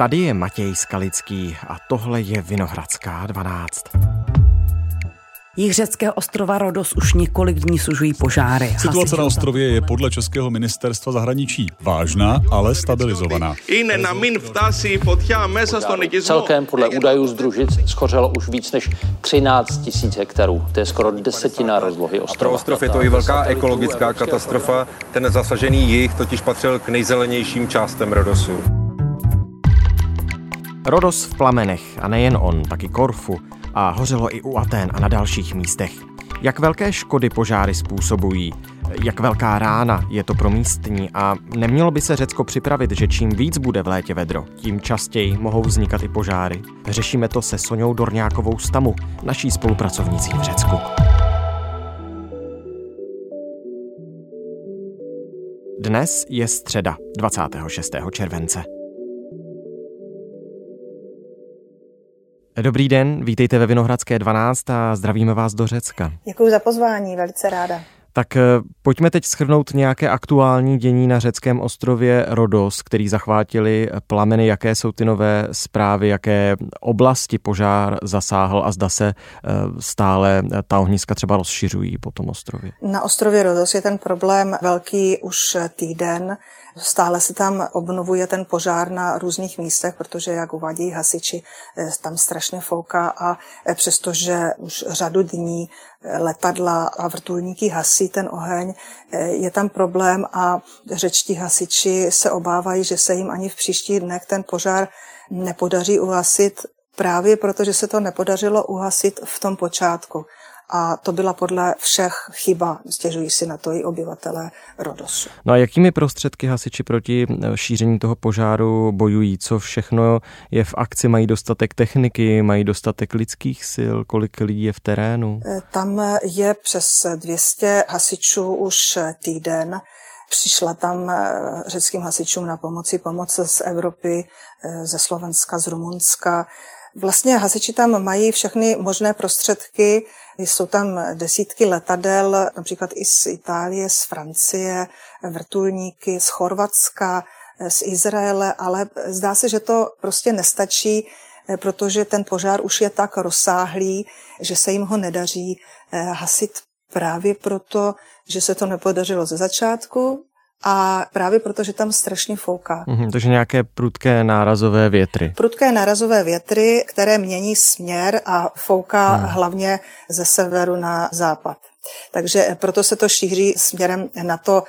Tady je Matěj Skalický a tohle je Vinohradská 12. Jih řeckého ostrova Rodos už několik dní sužují požáry. Situace na ostrově je podle Českého ministerstva zahraničí vážná, ale stabilizovaná. Celkem podle údajů Sdružic schořelo už víc než 13 000 hektarů. To je skoro desetina rozlohy ostrova. Pro ostrov je to i velká ekologická katastrofa. Ten zasažený jih totiž patřil k nejzelenějším částem Rodosu. Rodos v plamenech, a nejen on, taky Korfu, a hořelo i u Atén a na dalších místech. Jak velké škody požáry způsobují? Jak velká rána je to pro místní? A nemělo by se Řecko připravit, že čím víc bude v létě vedro, tím častěji mohou vznikat i požáry? Řešíme to se Soňou Dorňákovou Stamu, naší spolupracovnicí v Řecku. Dnes je středa, 26. července. Dobrý den, vítejte ve Vinohradské 12 a zdravíme vás do Řecka. Děkuji za pozvání, velice ráda. Tak pojďme teď shrnout nějaké aktuální dění na řeckém ostrově Rodos, který zachvátili plameny. Jaké jsou ty nové zprávy, jaké oblasti požár zasáhl a zda se stále ta ohniska třeba rozšiřují po tom ostrově? Na ostrově Rodos je ten problém velký už týden. Stále se tam obnovuje ten požár na různých místech, protože, jak uvádějí hasiči, tam strašně fouká a přestože už řadu dní letadla a vrtulníky hasí ten oheň, je tam problém a řečtí hasiči se obávají, že se jim ani v příštích dnech ten požár nepodaří uhasit, právě protože se to nepodařilo uhasit v tom počátku. A to byla podle všech chyba, stěžují si na to i obyvatelé Rodosu. No a jakými prostředky hasiči proti šíření toho požáru bojují? Co všechno je v akci? Mají dostatek techniky, mají dostatek lidských sil? Kolik lidí je v terénu? Tam je přes 200 hasičů už týden. Přišla tam řeckým hasičům na pomoc z Evropy, ze Slovenska, z Rumunska. Vlastně hasiči tam mají všechny možné prostředky, jsou tam desítky letadel, například i z Itálie, z Francie, vrtulníky, z Chorvatska, z Izraele, ale zdá se, že to prostě nestačí, protože ten požár už je tak rozsáhlý, že se jim ho nedaří hasit právě proto, že se to nepodařilo ze začátku. A právě proto, že tam strašně fouká. Takže nějaké prudké nárazové větry. Prudké nárazové větry, které mění směr a fouká hlavně ze severu na západ. Takže proto se to šíří směrem na to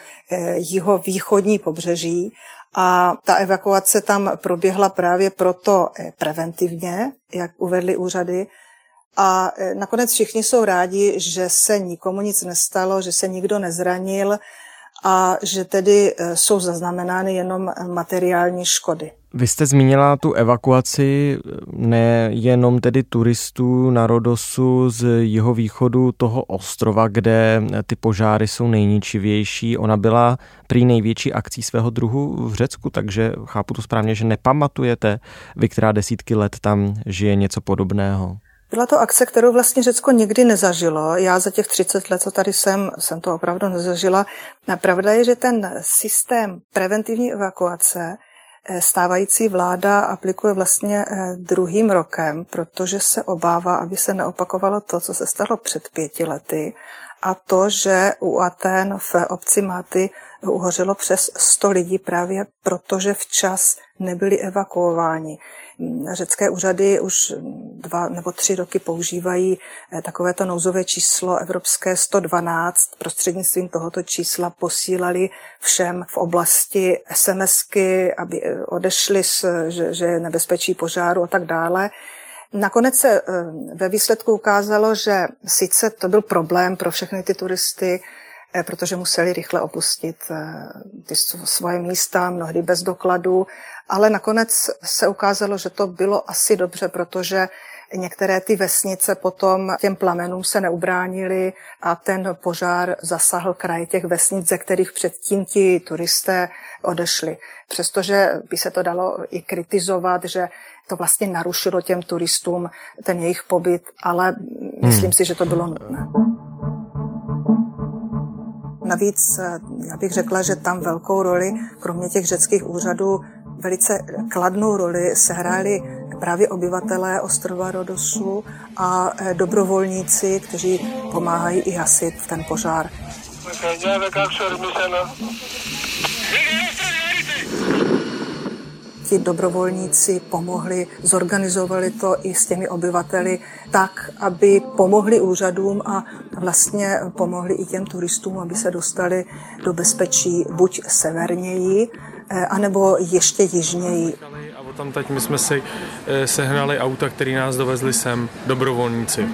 jihovýchodní pobřeží. A ta evakuace tam proběhla právě proto preventivně, jak uvedly úřady. A nakonec všichni jsou rádi, že se nikomu nic nestalo, že se nikdo nezranil, a že tedy jsou zaznamenány jenom materiální škody. Vy jste zmínila tu evakuaci nejenom tedy turistů na Rodosu z jihovýchodu toho ostrova, kde ty požáry jsou nejničivější. Ona byla prý největší akcí svého druhu v Řecku, takže chápu to správně, že nepamatujete, vy, která desítky let tam žije, něco podobného. Byla to akce, kterou vlastně Řecko nikdy nezažilo. Já za těch 30 let, co tady jsem to opravdu nezažila. Pravda je, že ten systém preventivní evakuace stávající vláda aplikuje vlastně druhým rokem, protože se obává, aby se neopakovalo to, co se stalo před 5 lety. A to, že u Aten v obci Máty uhořelo přes 100 lidí právě protože včas nebyli evakuováni. Řecké úřady už 2 nebo 3 roky používají takovéto nouzové číslo evropské 112. Prostřednictvím tohoto čísla posílali všem v oblasti SMSky, aby odešli, že je nebezpečí požáru a tak dále. Nakonec se ve výsledku ukázalo, že sice to byl problém pro všechny ty turisty, protože museli rychle opustit ty svoje místa, mnohdy bez dokladů, ale nakonec se ukázalo, že to bylo asi dobře, protože některé ty vesnice potom těm plamenům se neubránily a ten požár zasahl kraje těch vesnic, ze kterých předtím ti turisté odešli. Přestože by se to dalo i kritizovat, že to vlastně narušilo těm turistům ten jejich pobyt, ale myslím si, že to bylo nutné. Navíc já bych řekla, že tam velkou roli kromě těch řeckých úřadů velice kladnou roli sehráli právě obyvatelé ostrova Rodosu a dobrovolníci, kteří pomáhají i hasit ten požár. Ti dobrovolníci pomohli, zorganizovali to i s těmi obyvateli tak, aby pomohli úřadům a vlastně pomohli i těm turistům, aby se dostali do bezpečí buď severněji, anebo ještě jižněji. A tam teď my jsme si sehnali auta, které nás dovezli sem, dobrovolníci.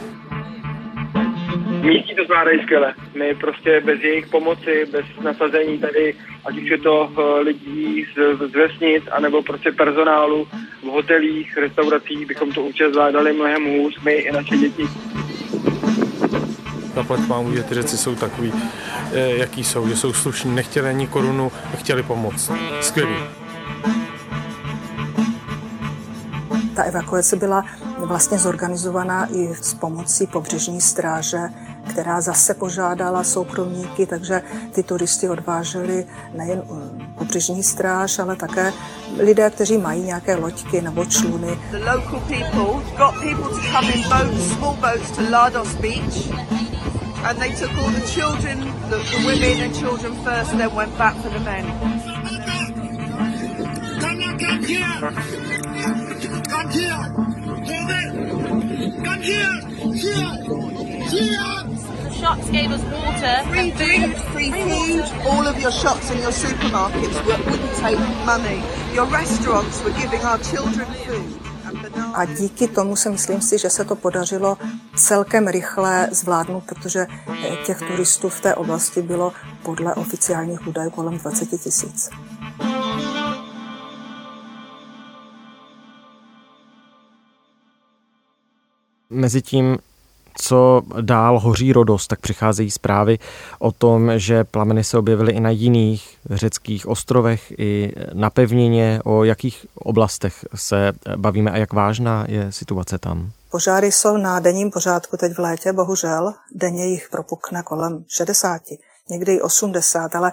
Místí to zvládají skvěle. My prostě bez jejich pomoci, bez nasazení tady, ať už je to lidí z vesnic, anebo prostě personálu v hotelích, restauracích, bychom to určitě zvládali mnohem hůř, my i naše děti. Na plet mám, že ty Řeci jsou takový, jaký jsou, že jsou slušní, nechtěli ani korunu, chtěli pomoct. Skvělý. Ta evakuace byla vlastně zorganizovaná i s pomocí pobřežní stráže, která zase požádala soukromníky, takže ty turisty odváželi nejen pobřežní stráž, ale také lidé, kteří mají nějaké loďky nebo čluny. A díky tomu si myslím, že se to podařilo celkem rychle zvládnout, protože těch turistů v té oblasti bylo podle oficiálních údajů kolem 20 000. Mezitím, co dál hoří Rodos, tak přicházejí zprávy o tom, že plameny se objevily i na jiných řeckých ostrovech, i na pevnině. O jakých oblastech se bavíme a jak vážná je situace tam? Požáry jsou na denním pořádku teď v létě, bohužel. Denně jich propukne kolem 60, někdy i 80, ale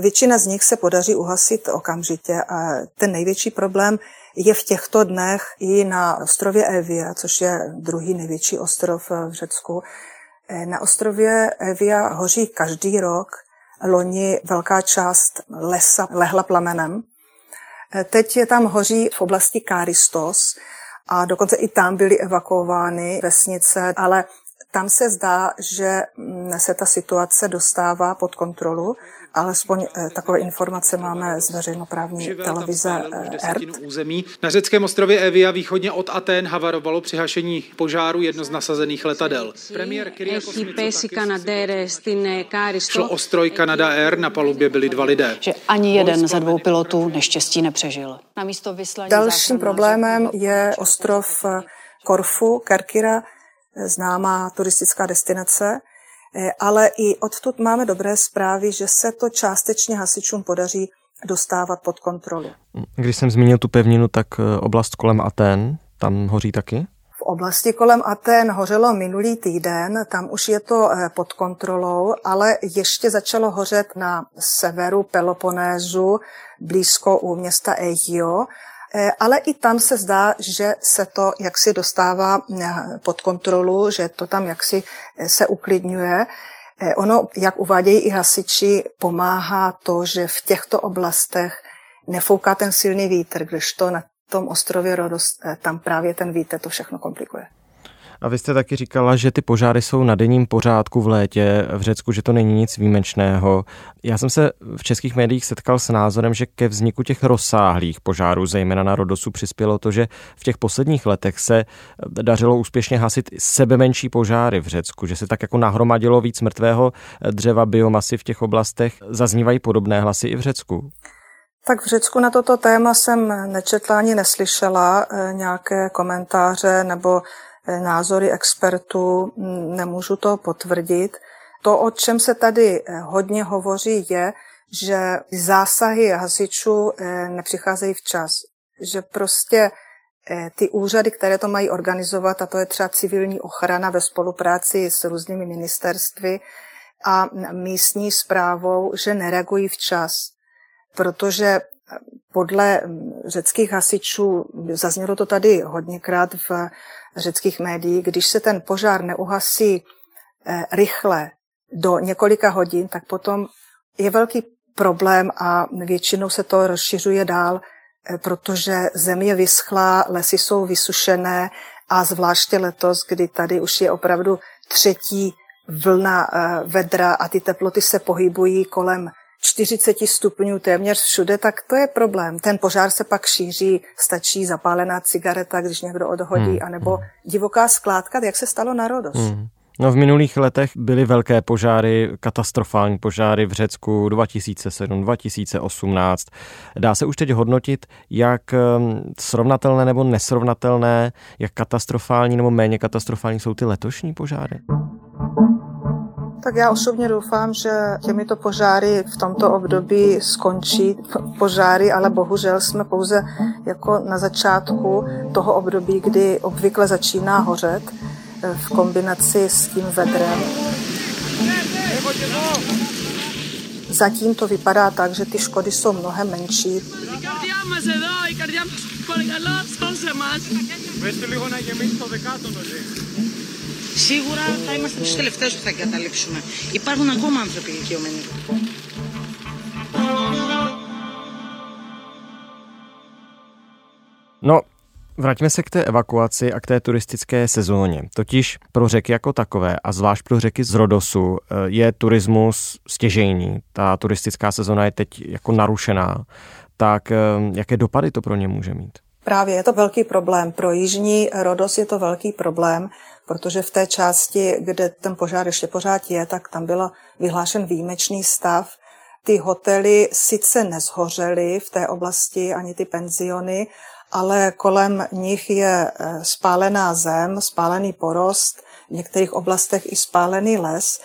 většina z nich se podaří uhasit okamžitě a ten největší problém je v těchto dnech i na ostrově Evia, což je druhý největší ostrov v Řecku. Na ostrově Evia hoří každý rok. Loni velká část lesa lehla plamenem. Teď je tam hoří v oblasti Karistos a dokonce i tam byly evakuovány vesnice, ale tam se zdá, že se ta situace dostává pod kontrolu, alespoň takové informace máme z veřejnoprávní televize území. Na řeckém ostrově Evia východně od Atén havarovalo při hašení požáru jedno z nasazených letadel. Premiér Kyriakos Mitsotakis šlo o stroj Canada Air, na palubě byli dva lidé. Že ani jeden ze dvou pilotů neštěstí nepřežil. Dalším problémem je ostrov Korfu, Kerkira, známá turistická destinace, ale i odtud máme dobré zprávy, že se to částečně hasičům podaří dostávat pod kontrolu. Když jsem zmínil tu pevninu, tak oblast kolem Atén, tam hoří taky? V oblasti kolem Atén hořelo minulý týden, tam už je to pod kontrolou, ale ještě začalo hořet na severu Peloponésu, blízko u města Egio, ale i tam se zdá, že se to jaksi dostává pod kontrolu, že to tam jaksi se uklidňuje. Ono, jak uvádějí i hasiči, pomáhá to, že v těchto oblastech nefouká ten silný vítr, kdežto na tom ostrově Rodos tam právě ten vítr to všechno komplikuje. A vy jste taky říkala, že ty požáry jsou na denním pořádku v létě v Řecku, že to není nic výjimečného. Já jsem se v českých médiích setkal s názorem, že ke vzniku těch rozsáhlých požárů, zejména na Rodosu, přispělo to, že v těch posledních letech se dařilo úspěšně hasit sebemenší požáry v Řecku, že se tak jako nahromadilo víc mrtvého dřeva, biomasy v těch oblastech. Zaznívají podobné hlasy i v Řecku. Tak v Řecku na toto téma jsem nečetla ani neslyšela nějaké komentáře nebo názory expertů, nemůžu to potvrdit. To, o čem se tady hodně hovoří, je, že zásahy hasičů nepřicházejí včas. Že prostě ty úřady, které to mají organizovat, a to je třeba civilní ochrana ve spolupráci s různými ministerstvy a místní správou, že nereagují včas. Protože Podle řeckých hasičů, zaznělo to tady hodněkrát v řeckých médiích, když se ten požár neuhasí rychle do několika hodin, tak potom je velký problém a většinou se to rozšiřuje dál, protože zem je vyschlá, lesy jsou vysušené a zvláště letos, kdy tady už je opravdu třetí vlna vedra a ty teploty se pohybují kolem 40 stupňů téměř všude, tak to je problém. Ten požár se pak šíří, stačí zapálená cigareta, když někdo odhodí, anebo divoká skládka, jak se stalo na Rodos. No, v minulých letech byly velké požáry, katastrofální požáry v Řecku 2007, 2018. Dá se už teď hodnotit, jak srovnatelné nebo nesrovnatelné, jak katastrofální nebo méně katastrofální jsou ty letošní požáry? Tak já osobně doufám, že těmito požáry v tomto období skončí požáry, ale bohužel jsme pouze jako na začátku toho období, kdy obvykle začíná hořet v kombinaci s tím vedrem. Zatím to vypadá tak, že ty škody jsou mnohem menší. Σίγουρα θα είμαστε τους τελευταίους που θα εγκαταλείψουμε. Υπάρχουν ακόμα άνθρωποι ηλικιωμένοι. No, vraťme se k té evakuaci a k té turistické sezóně. Totiž pro řeky jako takové a zvlášť pro řeky z Rodosu je turismus stěžejní. Ta turistická sezóna je teď jako narušená. Tak jaké dopady to pro ně může mít? Právě je to velký problém. Pro jižní Rodos je to velký problém, protože v té části, kde ten požár ještě pořád je, tak tam byl vyhlášen výjimečný stav. Ty hotely sice nezhořely v té oblasti, ani ty penziony, ale kolem nich je spálená zem, spálený porost, v některých oblastech i spálený les,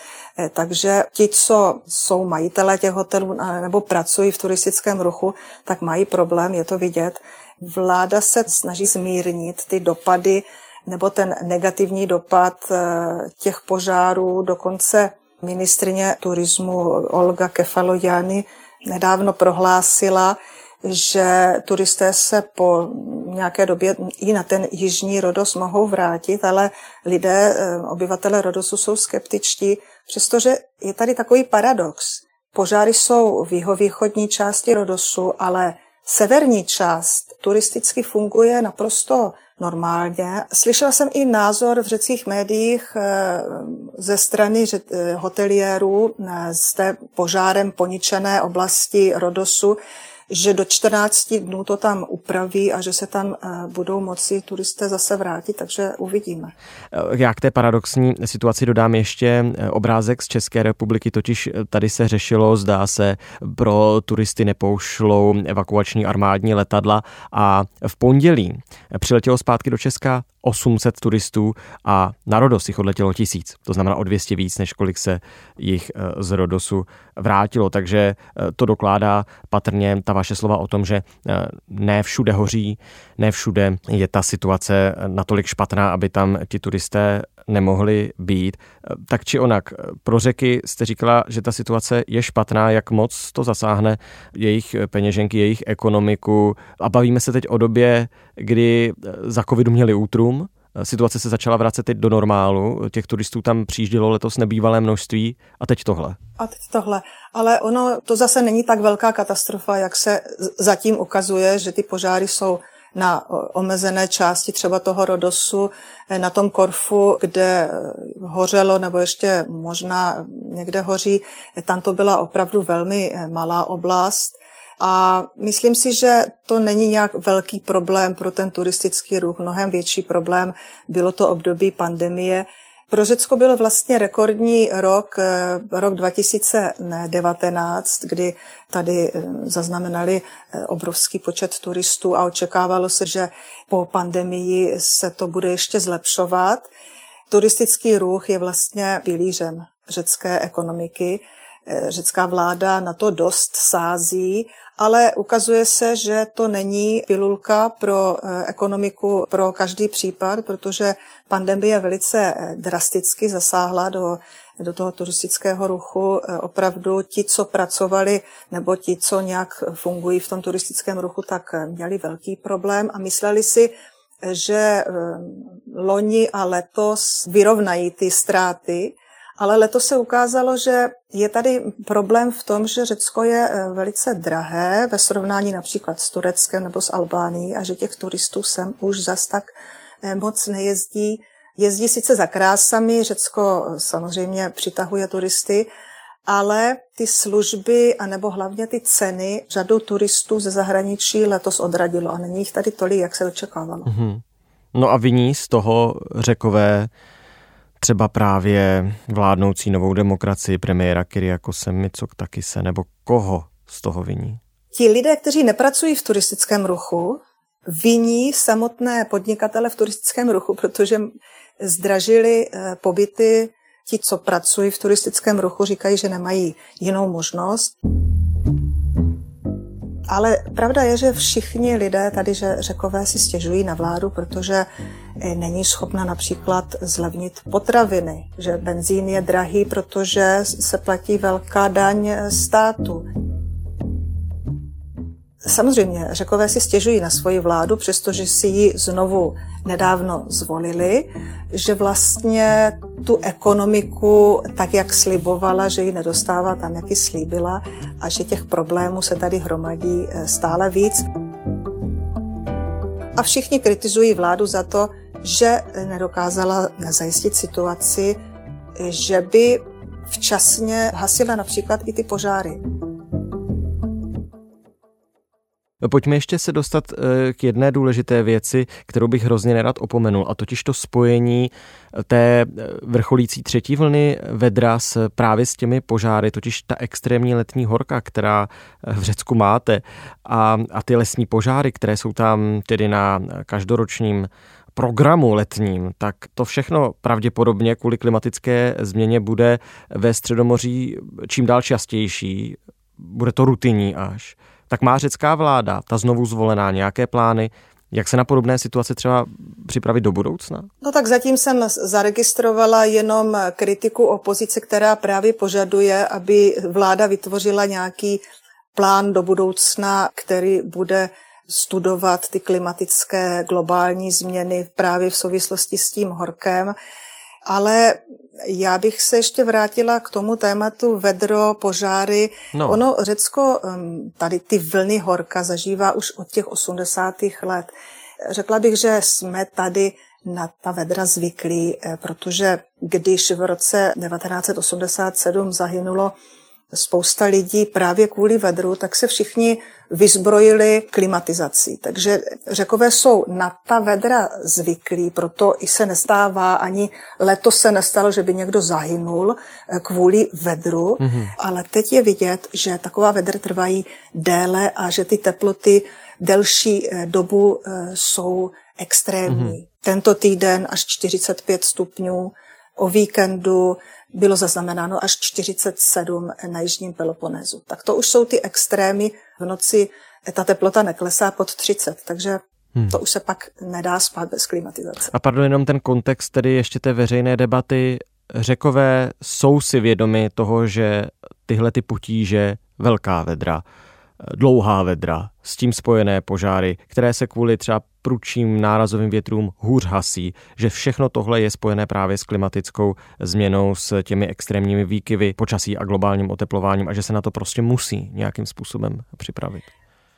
takže ti, co jsou majitelé těch hotelů nebo pracují v turistickém ruchu, tak mají problém, je to vidět. Vláda se snaží zmírnit ty dopady nebo ten negativní dopad těch požárů. Dokonce ministryně turismu Olga Kefalujská nedávno prohlásila, že turisté se po nějaké době i na ten jižní Rodos mohou vrátit, ale lidé, obyvatelé Rodosu jsou skeptičtí, přestože je tady takový paradox. Požáry jsou v jihovýchodní části Rodosu, ale severní část turisticky funguje naprosto normálně. Slyšela jsem i názor v řeckých médiích ze strany hoteliérů z té požárem poničené oblasti Rodosu, že do 14 dnů to tam upraví a že se tam budou moci turisté zase vrátit, takže uvidíme. Já k té paradoxní situaci dodám ještě obrázek z České republiky, totiž tady se řešilo, zdá se, pro turisty nepoušlou evakuační armádní letadla a v pondělí přiletělo zpátky do Česka 800 turistů a na Rodos jich odletělo 1000, to znamená o 200 víc, než kolik se jich z Rodosu vrátilo, takže to dokládá patrně ta vaše slova o tom, že ne všude hoří, ne všude je ta situace natolik špatná, aby tam ti turisté nemohli být. Tak či onak, pro řeky jste říkala, že ta situace je špatná, jak moc to zasáhne jejich peněženky, jejich ekonomiku. A bavíme se teď o době, kdy za covidu měli útrum, situace se začala vracet do normálu, těch turistů tam přijíždělo letos nebývalé množství a teď tohle. Ale ono to zase není tak velká katastrofa, jak se zatím ukazuje, že ty požáry jsou na omezené části třeba toho Rodosu, na tom Korfu, kde hořelo nebo ještě možná někde hoří, tam to byla opravdu velmi malá oblast. A myslím si, že to není nějak velký problém pro ten turistický ruch, mnohem větší problém bylo to období pandemie. Pro Řecko byl vlastně rekordní rok 2019, kdy tady zaznamenali obrovský počet turistů a očekávalo se, že po pandemii se to bude ještě zlepšovat. Turistický ruch je vlastně pilířem řecké ekonomiky. řecká vláda na to dost sází, ale ukazuje se, že to není pilulka pro ekonomiku pro každý případ, protože pandemie velice drasticky zasáhla do toho turistického ruchu. Opravdu ti, co pracovali, nebo ti, co nějak fungují v tom turistickém ruchu, tak měli velký problém a mysleli si, že loni a letos vyrovnají ty ztráty, ale letos se ukázalo, že je tady problém v tom, že Řecko je velice drahé ve srovnání například s Tureckem nebo s Albánií a že těch turistů sem už zas tak moc nejezdí. Jezdí sice za krásami, Řecko samozřejmě přitahuje turisty, ale ty služby a nebo hlavně ty ceny řadu turistů ze zahraničí letos odradilo a není jich tady tolik, jak se očekávalo. Mm-hmm. No a viní z toho Řekové třeba právě vládnoucí novou demokracii premiéra Kyriakose Mitsotakise, nebo koho z toho viní? Ti lidé, kteří nepracují v turistickém ruchu, viní samotné podnikatele v turistickém ruchu, protože zdražili pobyty. Ti, co pracují v turistickém ruchu, říkají, že nemají jinou možnost. Ale pravda je, že všichni lidé tady, že Řekové si stěžují na vládu, protože není schopna například zlevnit potraviny, že benzín je drahý, protože se platí velká daň státu. Samozřejmě, Řekové si stěžují na svoji vládu, přestože si ji znovu nedávno zvolili, že vlastně tu ekonomiku, tak jak slibovala, že ji nedostává tam, jak ji slíbila, a že těch problémů se tady hromadí stále víc. A všichni kritizují vládu za to, že nedokázala zajistit situaci, že by včasně hasila například i ty požáry. Pojďme ještě se dostat k jedné důležité věci, kterou bych hrozně nerad opomenul, a totiž to spojení té vrcholící třetí vlny vedra právě s těmi požáry, totiž ta extrémní letní horka, která v Řecku máte, a ty lesní požáry, které jsou tam tedy na každoročním programu letním, tak to všechno pravděpodobně kvůli klimatické změně bude ve Středomoří čím dál častější, bude to rutinní až. Tak má řecká vláda, ta znovu zvolená, nějaké plány, jak se na podobné situace třeba připravit do budoucna? No tak zatím jsem zaregistrovala jenom kritiku opozice, která právě požaduje, aby vláda vytvořila nějaký plán do budoucna, který bude studovat ty klimatické globální změny právě v souvislosti s tím horkem. Ale já bych se ještě vrátila k tomu tématu vedro, požáry. No. Ono Řecko tady ty vlny horka zažívá už od těch 80. let. Řekla bych, že jsme tady na ta vedra zvyklí, protože když v roce 1987 zahynulo spousta lidí právě kvůli vedru, tak se všichni vyzbrojili klimatizací. Takže Řekové jsou na ta vedra zvyklí, proto i se nestává, ani letos se nestalo, že by někdo zahynul kvůli vedru, ale teď je vidět, že taková vedra trvají déle a že ty teploty delší dobu jsou extrémní. Tento týden až 45 stupňů, o víkendu bylo zaznamenáno až 47 na jižním Peloponésu. Tak to už jsou ty extrémy. V noci ta teplota neklesá pod 30, takže to už se pak nedá spát bez klimatizace. A pardon, jenom ten kontext tedy ještě té veřejné debaty. Řekové jsou si vědomi toho, že tyhle ty potíže, velká vedra, dlouhá vedra, s tím spojené požáry, které se kvůli třeba prudším nárazovým větrům hůř hasí, že všechno tohle je spojené právě s klimatickou změnou, s těmi extrémními výkyvy počasí a globálním oteplováním a že se na to prostě musí nějakým způsobem připravit.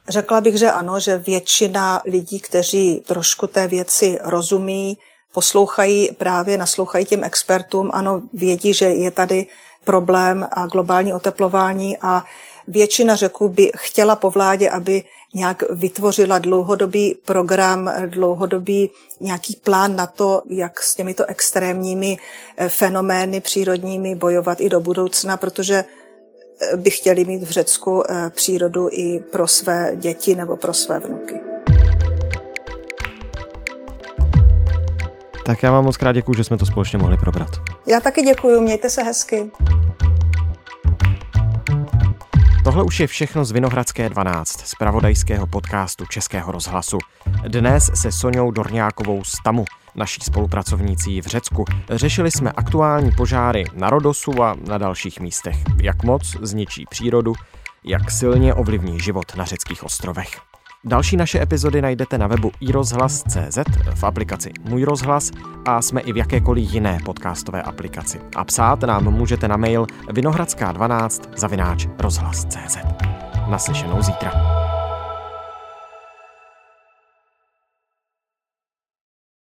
Řekla bych, že ano, že většina lidí, kteří trošku té věci rozumí, naslouchají těm expertům, ano, vědí, že je tady problém a globální oteplování a většina Řeků by chtěla po vládě, aby nějak vytvořila dlouhodobý program, nějaký plán na to, jak s těmito extrémními fenomény přírodními bojovat i do budoucna, protože by chtěli mít v Řecku přírodu i pro své děti nebo pro své vnuky. Tak já vám moc krát děkuju, že jsme to společně mohli probrat. Já taky děkuju, mějte se hezky. Tohle už je všechno z Vinohradské 12, z pravodajského podcastu Českého rozhlasu. Dnes se Soňou Dorňákovou Stamu, naší spolupracovnící v Řecku, řešili jsme aktuální požáry na Rodosu a na dalších místech. Jak moc zničí přírodu, jak silně ovlivní život na řeckých ostrovech. Další naše epizody najdete na webu iRozhlas.cz, v aplikaci Můj rozhlas a jsme i v jakékoliv jiné podcastové aplikaci. A psát nám můžete na mail vinohradská12@rozhlas.cz. Naslyšenou zítra.